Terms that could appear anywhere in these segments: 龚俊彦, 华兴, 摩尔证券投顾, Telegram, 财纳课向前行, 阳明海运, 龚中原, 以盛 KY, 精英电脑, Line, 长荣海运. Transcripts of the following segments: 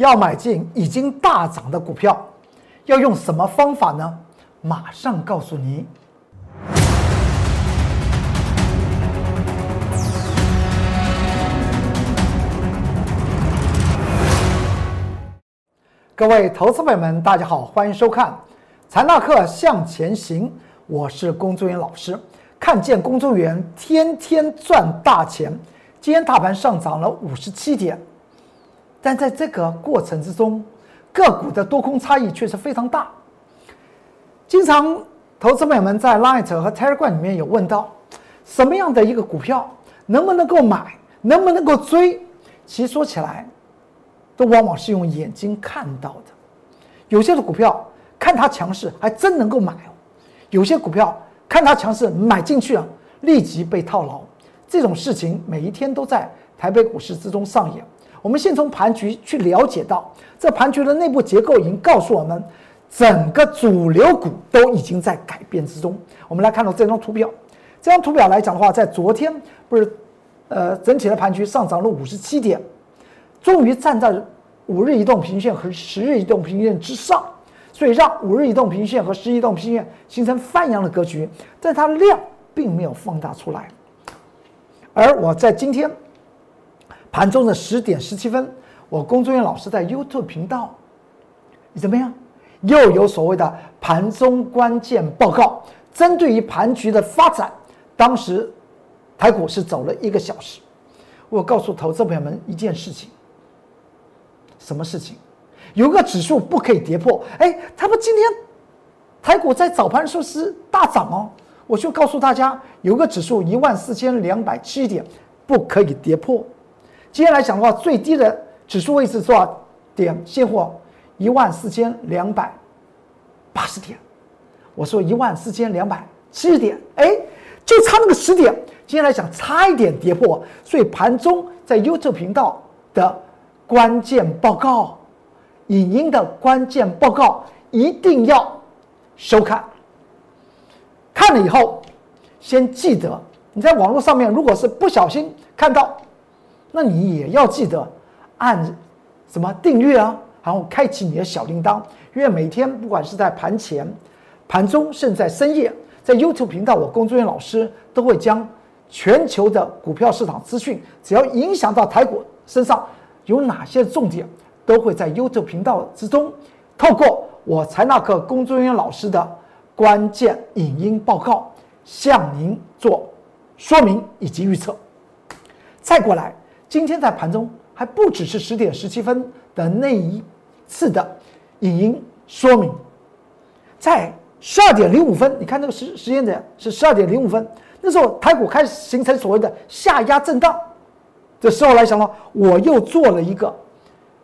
要买进已经大涨的股票，要用什么方法呢？马上告诉你。各位投资朋友们，大家好，欢迎收看财纳课向前行，我是龚中原老师。看见龚中原天天赚大钱。今天大盘上涨了57点，但在这个过程之中，个股的多空差异确实非常大。经常投资朋友们在 Line 和 Telegram 里面有问到，什么样的一个股票能不能够买，能不能够追？其实说起来，都往往是用眼睛看到的。有些的股票看它强势还真能够买，有些股票看它强势买进去了，立即被套牢。这种事情每一天都在台北股市之中上演。我们先从盘局去了解到，这盘局的内部结构已经告诉我们，整个主流股都已经在改变之中。我们来看到这张图表，这张图表来讲的话，在昨天不是整体的盘局上涨了57点，终于站在5日移动平均线和10日移动平均线之上，所以让5日移动平均线和10日移动平均线形成翻扬的格局，但它量并没有放大出来。而我在今天盘中的10点17分，我龚中原老师在 YouTube 频道你怎么样又有所谓的盘中关键报告，针对于盘局的发展，当时台股是走了1个小时。我告诉投资朋友们一件事情，什么事情？有个指数不可以跌破，他们今天台股在早盘的时候是大涨哦，我就告诉大家，有个指数14270点不可以跌破。今天来讲的话，最低的指数位置多少点？现货14280点，我说14270点，就差那个10点。今天来讲差一点跌破，所以盘中在 YouTube 频道的关键报告，影音的关键报告一定要收看。看了以后，先记得你在网络上面，如果是不小心看到，那你也要记得按什么订阅啊，然后开启你的小铃铛，因为每天不管是在盘前、盘中，甚至在深夜，在 YouTube 频道，我龚中原老师都会将全球的股票市场资讯，只要影响到台股身上有哪些重点，都会在 YouTube 频道之中，透过我财纳课龚中原老师的关键影音报告向您做说明以及预测。再过来，今天在盘中还不只是10点17分的那一次的影音说明，在12点05分，你看那个时间点是12点05分，那时候台股开始形成所谓的下压震荡，这时候来讲呢，我又做了一个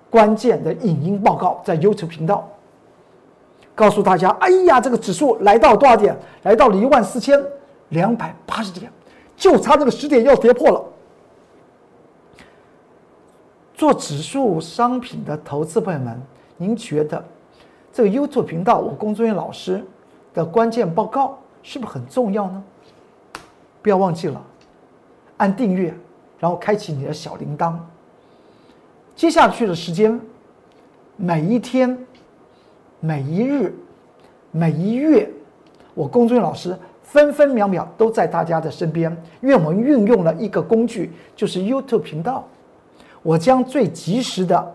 关键的影音报告在 YouTube 频道。告诉大家，这个指数来到多少点？来到了14280点，就差这个10点要跌破了。做指数商品的投资朋友们，您觉得这个 YouTube 频道我龚中原老师的关键报告是不是很重要呢？不要忘记了，按订阅，然后开启你的小铃铛。接下去的时间，每一天，每一日，每一月，我龚中原老师分分秒秒都在大家的身边，因为我们运用了一个工具，就是 YouTube 频道。我将最及时的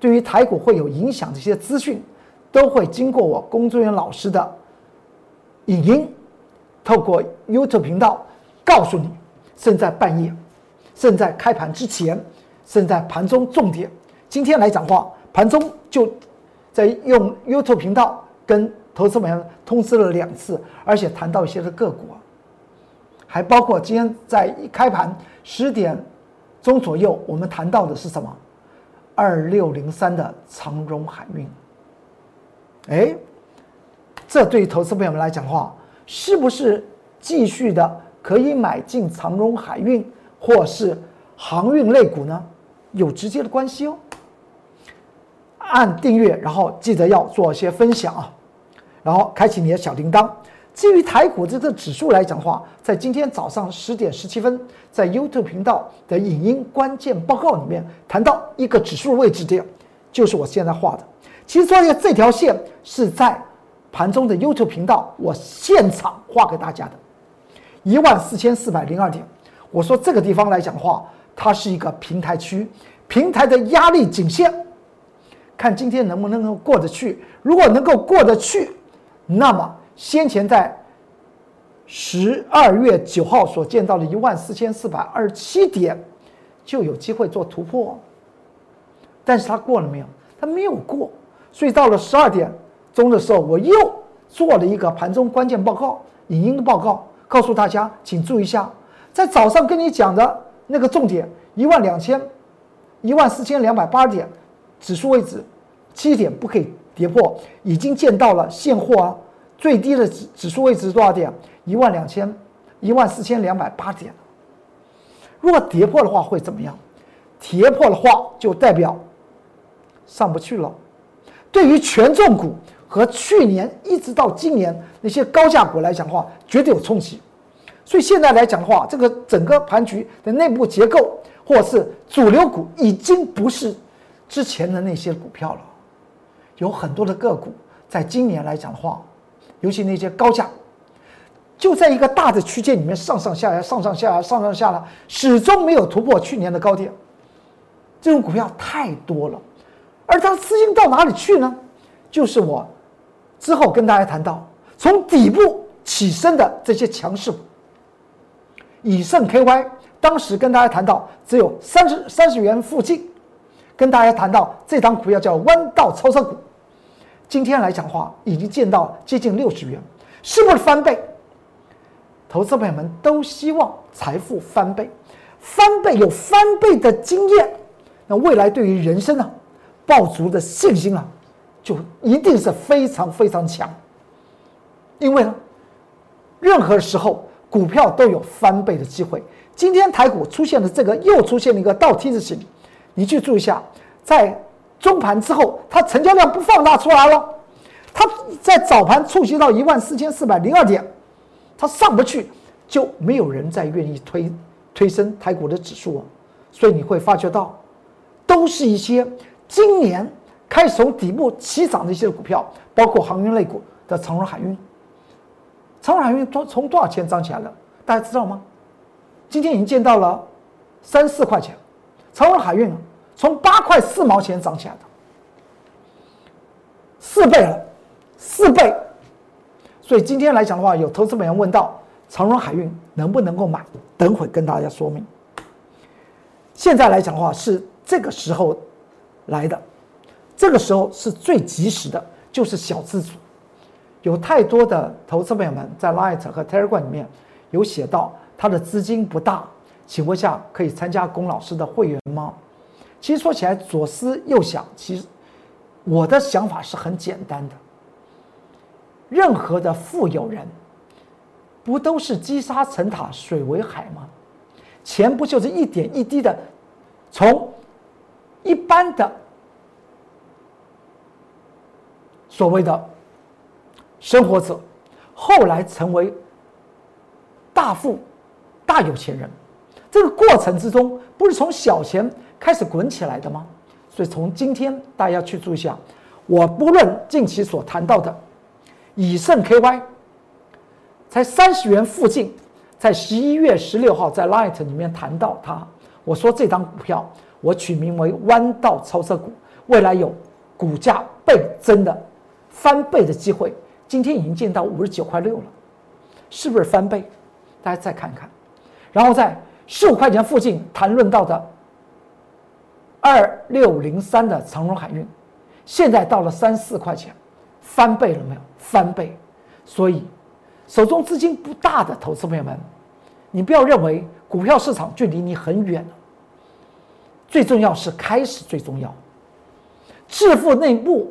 对于台股会有影响这些资讯，都会经过我龚中原老师的影音，透过 YouTube 频道告诉你，甚至在半夜，甚至在开盘之前，甚至在盘中重点。今天来讲话，盘中就在用 YouTube 频道跟投资朋友通知了2次，而且谈到一些的个股，还包括今天在一开盘10点钟左右，我们谈到的是什么？2603的长荣海运。这对于投资朋友们来讲的话，是不是继续的可以买进长荣海运或是航运类股呢？有直接的关系哦。按订阅，然后记得要做一些分享啊，然后开启你的小铃铛。至于台股这个指数来讲的话，在今天早上10点17分，在 YouTube 频道的影音关键报告里面谈到一个指数位置点，就是我现在画的。其实说这条线是在盘中的 YouTube 频道我现场画给大家的，14402点。我说这个地方来讲的话，它是一个平台区，平台的压力颈线，看今天能不能够过得去。如果能够过得去，那么先前在12月9号所见到的14427点就有机会做突破。但是它过了没有？它没有过，所以到了12点钟的时候，我又做了一个盘中关键报告、影音的报告，告诉大家，请注意一下，在早上跟你讲的那个重点14280点，指数位置7点不可以跌破，已经见到了现货啊，最低的指数位置多少点？14208点。如果跌破的话会怎么样？跌破的话就代表上不去了。对于权重股和去年一直到今年那些高价股来讲的话，绝对有冲击。所以现在来讲的话，这个整个盘局的内部结构或者是主流股已经不是之前的那些股票了，有很多的个股在今年来讲的话，尤其那些高价就在一个大的区间里面上上下下，始终没有突破去年的高点。这种股票太多了，而它资金到哪里去呢？就是我之后跟大家谈到从底部起身的这些强势股，以盛 KY 当时跟大家谈到只有30元附近，跟大家谈到这档股票叫弯道超车股，今天来讲的话已经见到接近60元，是不是翻倍？投资朋友们都希望财富翻倍，翻倍有翻倍的经验，那未来对于人生啊，抱足的信心啊，就一定是非常非常强。因为呢，任何时候股票都有翻倍的机会。今天台股出现了这个，又出现了一个倒 T 字形，你去注意一下，在中盘之后，它成交量不放大出来了，它在早盘触及到14402点。它上不去，就没有人再愿意推升台股的指数啊，所以你会发觉到，都是一些今年开始从底部起涨的一些股票，包括航运类股的长荣海运。长荣海运从多少钱涨起来了？大家知道吗？今天已经见到了3-4块钱。长荣海运从8块4毛钱涨起来的，4倍了。所以今天来讲的话，有投资朋友问到长荣海运能不能够买，等会跟大家说明。现在来讲的话是这个时候来的，这个时候是最及时的，就是小资族。有太多的投资朋友们在 Light 和 Telegram 里面有写到他的资金不大，请问一下可以参加龚老师的会员吗？其实说起来左思右想，其实我的想法是很简单的。任何的富有人不都是积沙成塔水为海吗？钱不就是一点一滴的从一般的所谓的生活者，后来成为大富大有钱人，这个过程之中不是从小钱开始滚起来的吗？所以从今天大家去注意一下，我不论近期所谈到的以盛 KY 才30元附近，在11月16号在 Light 里面谈到它，我说这档股票我取名为弯道超车股，未来有股价倍增的翻倍的机会。今天已经见到59.6块了，是不是翻倍？大家再看看。然后在15块钱附近谈论到的2603的长荣海运，现在到了3-4块钱，翻倍了没有？翻倍。所以手中资金不大的投资朋友们，你不要认为股票市场距离你很远了，最重要是开始最重要，致富内部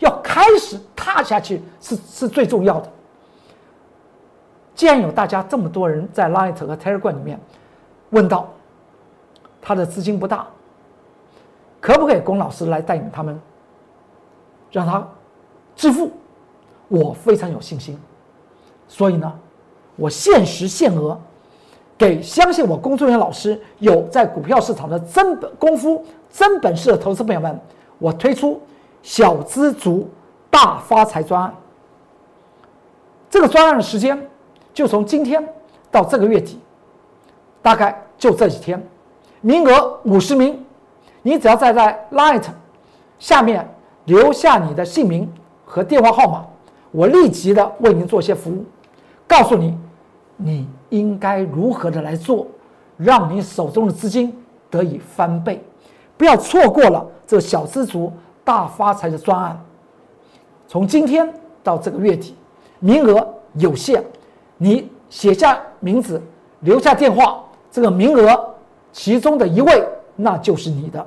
要开始踏下去是最重要的。既然有大家这么多人在 Light 和 Telegram 里面问到他的资金不大，可不可以龚老师来带领他们让他致富？我非常有信心，所以呢，我限时限额给相信我龚中原老师有在股票市场的真本功夫、真本事的投资朋友们，我推出小资族大发财专案。这个专案的时间就从今天到这个月底，大概就这几天，名额50名，你只要在 Line 下面留下你的姓名和电话号码，我立即的为您做一些服务，告诉你你应该如何的来做，让你手中的资金得以翻倍，不要错过了这个小资族大发财的专案。从今天到这个月底，名额有限，你写下名字，留下电话，这个名额其中的一位那就是你的。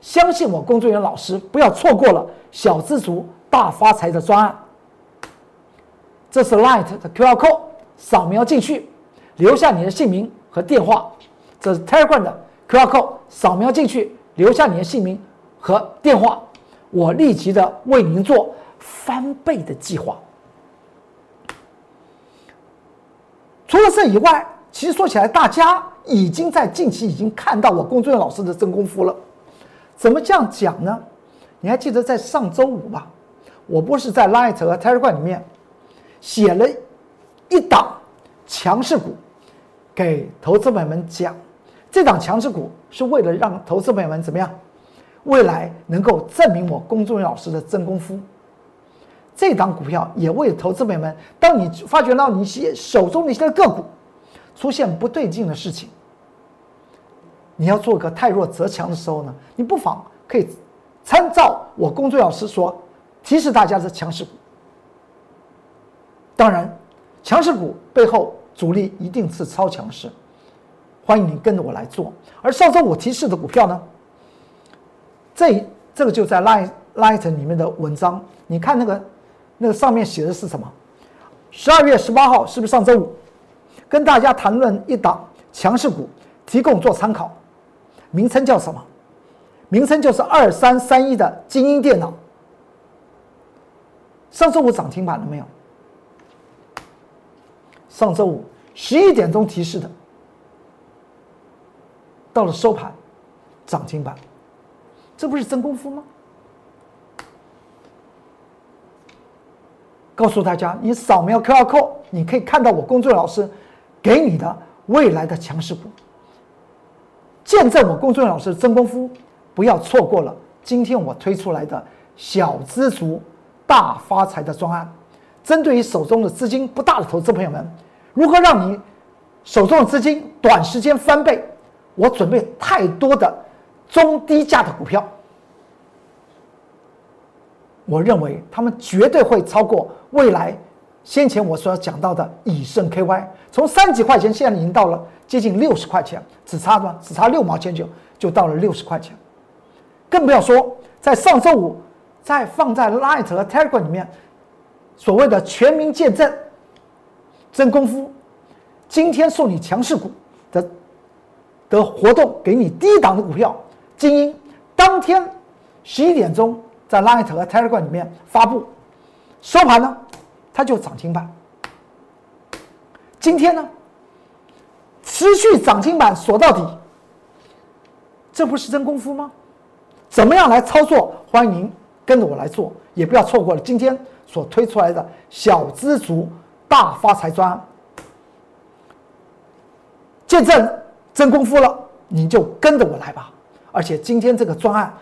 相信我，工作人员老师，不要错过了小资族大发财的专案。这是 Lite 的 QR code， 扫描进去，留下你的姓名和电话。这是 Telegram 的 QR code， 扫描进去，留下你的姓名和电话。我立即的为您做翻倍的计划。除了这以外，其实说起来，大家已经在近期已经看到我龚俊老师的真功夫了。怎么这样讲呢？你还记得在上周五吧？我不是在 Light 和 Telegram 里面写了一档强势股给投资朋友们讲，这档强势股是为了让投资朋友们怎么样，未来能够证明我龚俊老师的真功夫。这档股票也为投资朋友们，当你发觉到你手中的一些个股出现不对劲的事情，你要做个太弱则强的时候呢，你不妨可以参照我龚俊老师所提示大家的强势股。当然，强势股背后主力一定是超强势，欢迎你跟着我来做。而上周我提示的股票呢，这个就在 Light 里面的文章，你看那个上面写的是什么？12月18号是不是上周五？跟大家谈论一档强势股，提供做参考。名称叫什么？名称就是2331的精英电脑。上周五涨停板了没有？上周五11点钟提示的，到了收盘涨停板，这不是真功夫吗？告诉大家，你扫描 QR code， 你可以看到我龚俊老师给你的未来的强势股，见证我龚俊老师的真功夫，不要错过了今天我推出来的小资族大发财的专案。针对于手中的资金不大的投资朋友们，如何让你手中的资金短时间翻倍？我准备太多的中低价的股票，我认为他们绝对会超过未来先前我所讲到的以盛 KY， 从30几块钱现在已经到了接近60块钱，只差6毛钱就到了60块钱。更不要说在上周五在放在 Light 和 Telegram 里面所谓的全民见证真功夫，今天送你强势股的活动，给你第一档的股票精英，当天11点钟在 Light 和 Telegram 里面发布，收盘呢它就涨停板。今天呢持续涨停板锁到底，这不是真功夫吗？怎么样来操作？欢迎您跟着我来做，也不要错过了今天所推出来的小资族大发财专案。见证真功夫了，你就跟着我来吧。而且今天这个专案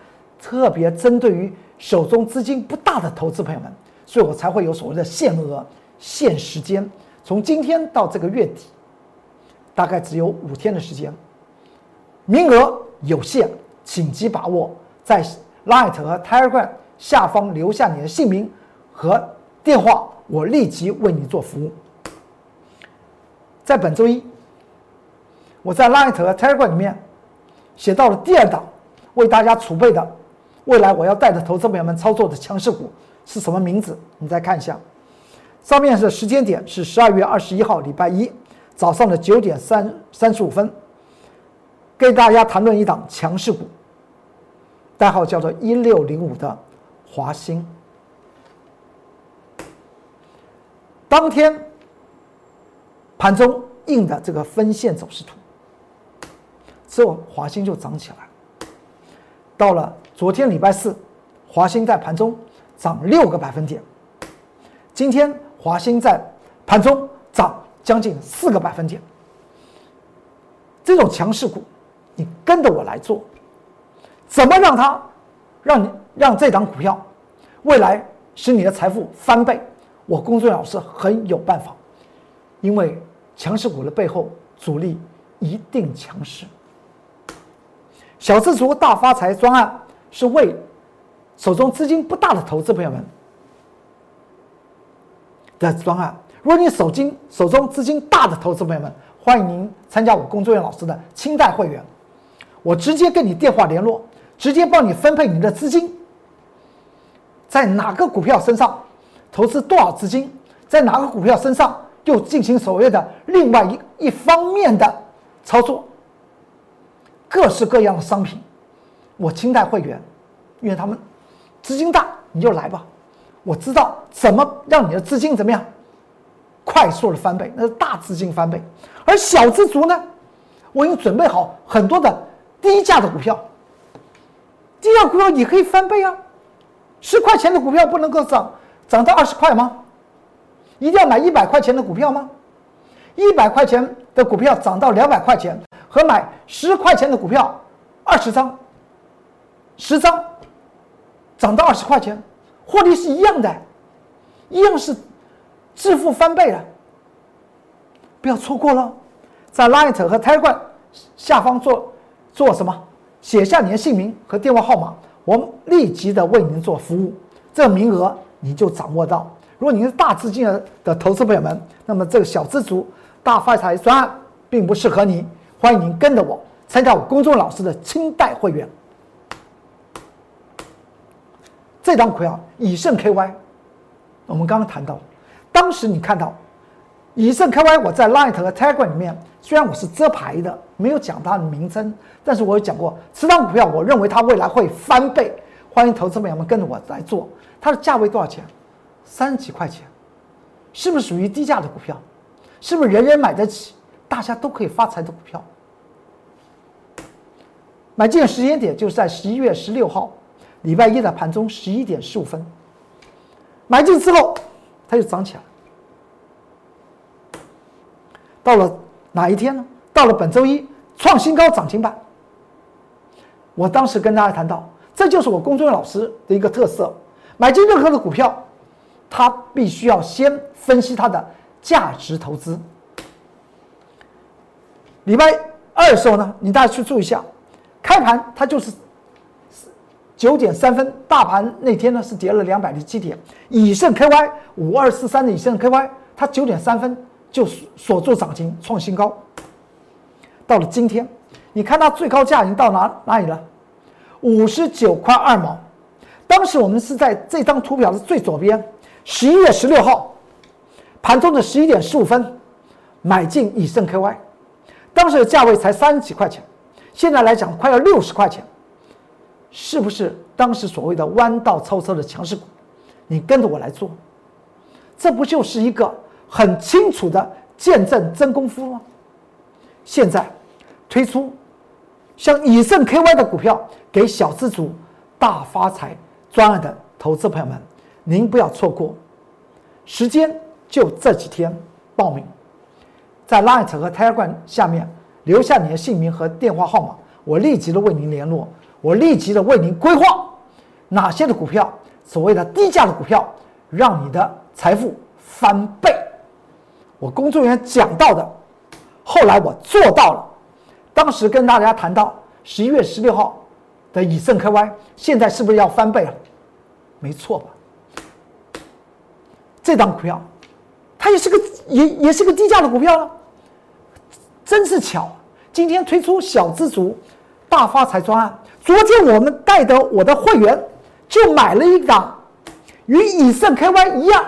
特别针对于手中资金不大的投资朋友们，所以我才会有所谓的限额、限时间。从今天到这个月底，大概只有5天的时间，名额有限，请急把握。在 Light 和 Telegram 下方留下你的姓名和电话，我立即为你做服务。在本周一，我在 Light 和 Telegram 里面写到了第二档为大家储备的未来我要带着投资朋友们操作的强势股是什么名字？你再看一下，上面的时间点是12月21号礼拜一早上的9点35分，跟大家谈论一档强势股，代号叫做1605的华兴。当天盘中印的这个分线走势图之后，华兴就涨起来。到了昨天礼拜四华兴在盘中涨6个百分点，今天华兴在盘中涨将近4个百分点。这种强势股，你跟着我来做，怎么让它让这档股票未来使你的财富翻倍？我龚俊老师很有办法，因为强势股的背后主力一定强势。小资族大发财专案是为手中资金不大的投资朋友们的专案。如果你手中资金大的投资朋友们，欢迎您参加我龚俊老师的清代会员，我直接跟你电话联络，直接帮你分配你的资金，在哪个股票身上投资多少资金，在哪个股票身上又进行所谓的另外一方面的操作，各式各样的商品。我清代会员，因为他们资金大，你就来吧，我知道怎么让你的资金怎么样快速的翻倍，那是大资金翻倍。而小资族呢，我已经准备好很多的低价的股票，低价股票也可以翻倍啊！10块钱的股票不能够涨到20块吗？一定要买100块钱的股票吗？100块钱的股票涨到200块钱，和买10块钱的股票10张涨到20块钱，获利是一样的，一样是致富翻倍了，不要错过了。在 Line 和 Telegram 下方做什么？写下你的姓名和电话号码，我们立即的为您做服务，这个名额你就掌握到。如果您是大资金的投资朋友们，那么这个小资族大发财专案并不适合你，欢迎您跟着我参加我龚俊老师的清代会员。这张股票以盛 KY， 我们刚刚谈到，当时你看到以盛 KY， 我在 Line 和 Telegram 里面，虽然我是遮牌的，没有讲它的名称，但是我有讲过，此档股票我认为它未来会翻倍，欢迎投资朋友们跟着我来做。它的价位多少钱？30几块钱，是不是属于低价的股票？是不是人人买得起，大家都可以发财的股票？买进的时间点就是在11月16号，礼拜一的盘中11点15分，买进之后它就涨起来。到了哪一天呢？到了本周一，创新高涨停板。我当时跟大家谈到，这就是我龚俊老师的一个特色，买进任何的股票，他必须要先分析它的价值投资。礼拜二的时候呢，你大家去注意一下，开盘它就是9点3分，大盘那天呢是跌了207点，以盛 KY 5243的以盛 KY， 它9点3分就锁住涨停创新高。到了今天，你看它最高价已经到哪里了？59块2毛。当时我们是在这张图表的最左边，11月16号盘中的11点15分买进以盛 KY， 当时的价位才30几块钱，现在来讲快要60块钱，是不是当时所谓的弯道超车的强势股？你跟着我来做，这不就是一个很清楚的见证真功夫吗？现在推出像以盛 KY 的股票给小资族大发财专案的投资朋友们，您不要错过，时间就这几天报名，在 Line 和 Telegram 下面留下你的姓名和电话号码，我立即的为您联络，我立即的为您规划哪些的股票，所谓的低价的股票，让你的财富翻倍。我工作人员讲到的，后来我做到了。当时跟大家谈到11月16号的以盛 KY， 现在是不是要翻倍了？没错吧？这档股票，它也是个低价的股票了，真是巧！今天推出小资族大发财专案，昨天我们带的我的会员就买了一档与以盛 KY 一样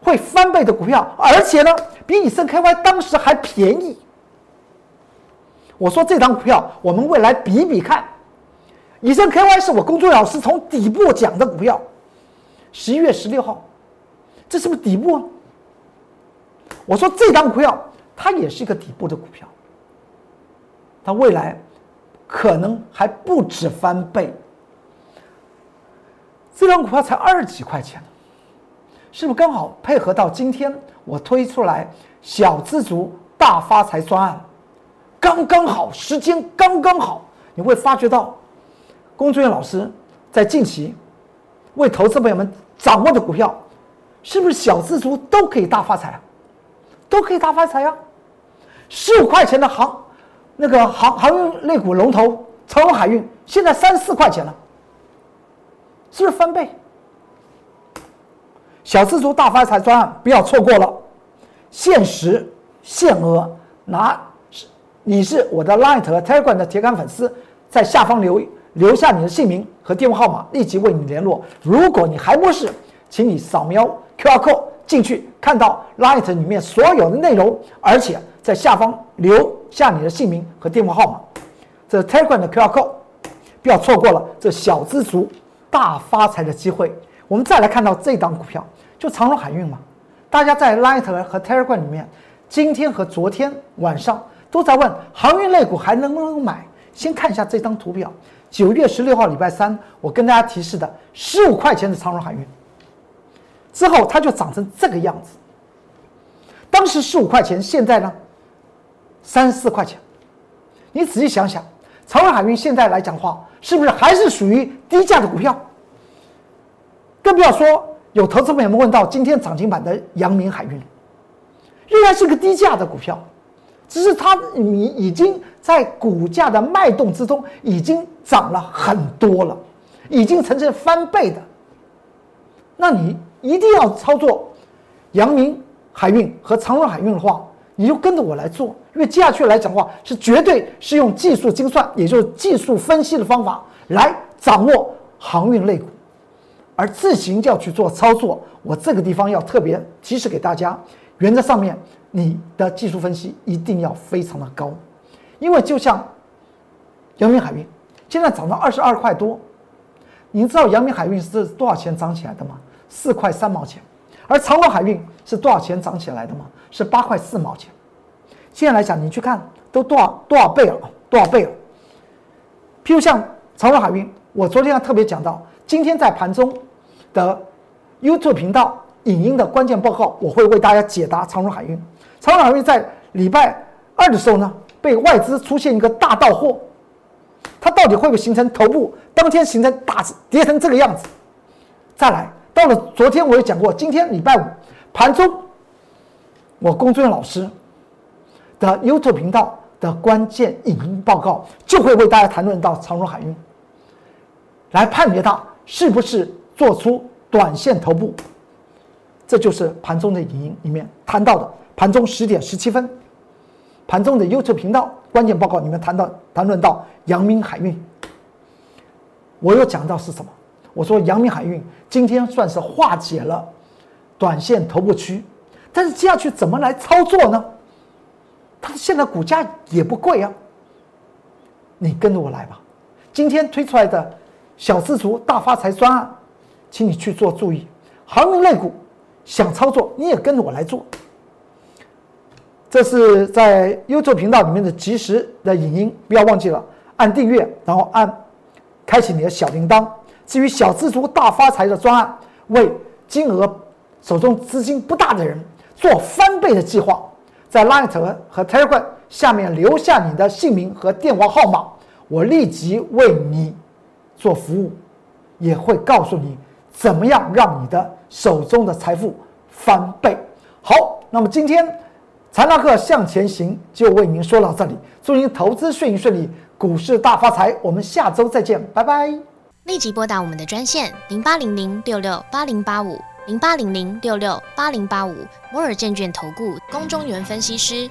会翻倍的股票，而且呢，比以盛 KY 当时还便宜。我说这档股票我们未来比比看，以盛 KY 是我龚俊老师从底部讲的股票，11月16号，这是不是底部啊？我说这档股票它也是一个底部的股票，它未来可能还不止翻倍。这张股票才20几块钱，是不是刚好配合到今天我推出来小资族大发财专案，刚刚好，时间刚刚好。你会发觉到，龚俊彦老师在近期为投资朋友们掌握的股票，是不是小资族都可以大发财啊？都可以大发财啊！15块钱的航运类股龙头长荣海运，现在3、4块钱了，是不是翻倍？小资族大发财专案不要错过了，限时限额拿！你是我的 Line 和 Telegram 的铁杆粉丝，在下方留下你的姓名和电话号码，立即为你联络。如果你还不是，请你扫描 QR Code 进去，看到 Line 里面所有的内容，而且在下方留下你的姓名和电话号码。这是 Telegram 的 QR Code， 不要错过了这小资族大发财的机会。我们再来看到这档股票，就长荣海运嘛，大家在 Line 和 Telegram 里面，今天和昨天晚上都在问航运类股还能不能买？先看一下这张图表，9月16号礼拜三，我跟大家提示的15块钱的长荣海运，之后它就涨成这个样子。当时15块钱，现在呢34块钱。你仔细想想，长荣海运现在来讲的话，是不是还是属于低价的股票？更不要说有投资朋友们问到今天涨停板的阳明海运，仍然是个低价的股票。只是它已经在股价的脉动之中已经涨了很多了，已经呈现翻倍的。那你一定要操作阳明海运和长荣海运的话，你就跟着我来做，因为接下去来讲的话是绝对是用技术精算，也就是技术分析的方法来掌握航运类股，而自行要去做操作。我这个地方要特别提示给大家，原则上面，你的技术分析一定要非常的高，因为就像阳明海运现在涨到22块多，你知道阳明海运是多少钱涨起来的吗？4块3毛钱。而长荣海运是多少钱涨起来的吗？是8块4毛钱。现在来讲，你去看都多少倍了。譬如像长荣海运，我昨天还特别讲到，今天在盘中的 YouTube 频道影音的关键报告，我会为大家解答长荣海运。长荣海运在礼拜二的时候呢，被外资出现一个大到货，它到底会不会形成头部？当天形成大跌成这个样子。再来，到了昨天我也讲过，今天礼拜五盘中，我龚俊彦老师的 YouTube 频道的关键影音报告就会为大家谈论到长荣海运，来判别它是不是做出短线头部。这就是盘中的影音里面谈到的，盘中10点17分，盘中的 YouTube 频道关键报告里面谈论到阳明海运。我有讲到是什么？我说阳明海运今天算是化解了短线头部区，但是接下去怎么来操作呢？它现在股价也不贵啊，你跟着我来吧。今天推出来的小资族大发财专案，请你去做注意，航运类股。想操作你也跟着我来做，这是在 YouTube 频道里面的即时的影音，不要忘记了按订阅，然后按开启你的小铃铛。至于小资族大发财的专案，为金额手中资金不大的人做翻倍的计划，在 Line 和 Telegram 下面留下你的姓名和电话号码，我立即为你做服务，也会告诉你怎么样让你的手中的财富翻倍。好，那么今天财纳克向前行就为您说到这里，祝您投资顺利，股市大发财，我们下周再见，拜拜。立即拨打我们的专线08006680850800668085，摩尔证券投顾龚中原分析师。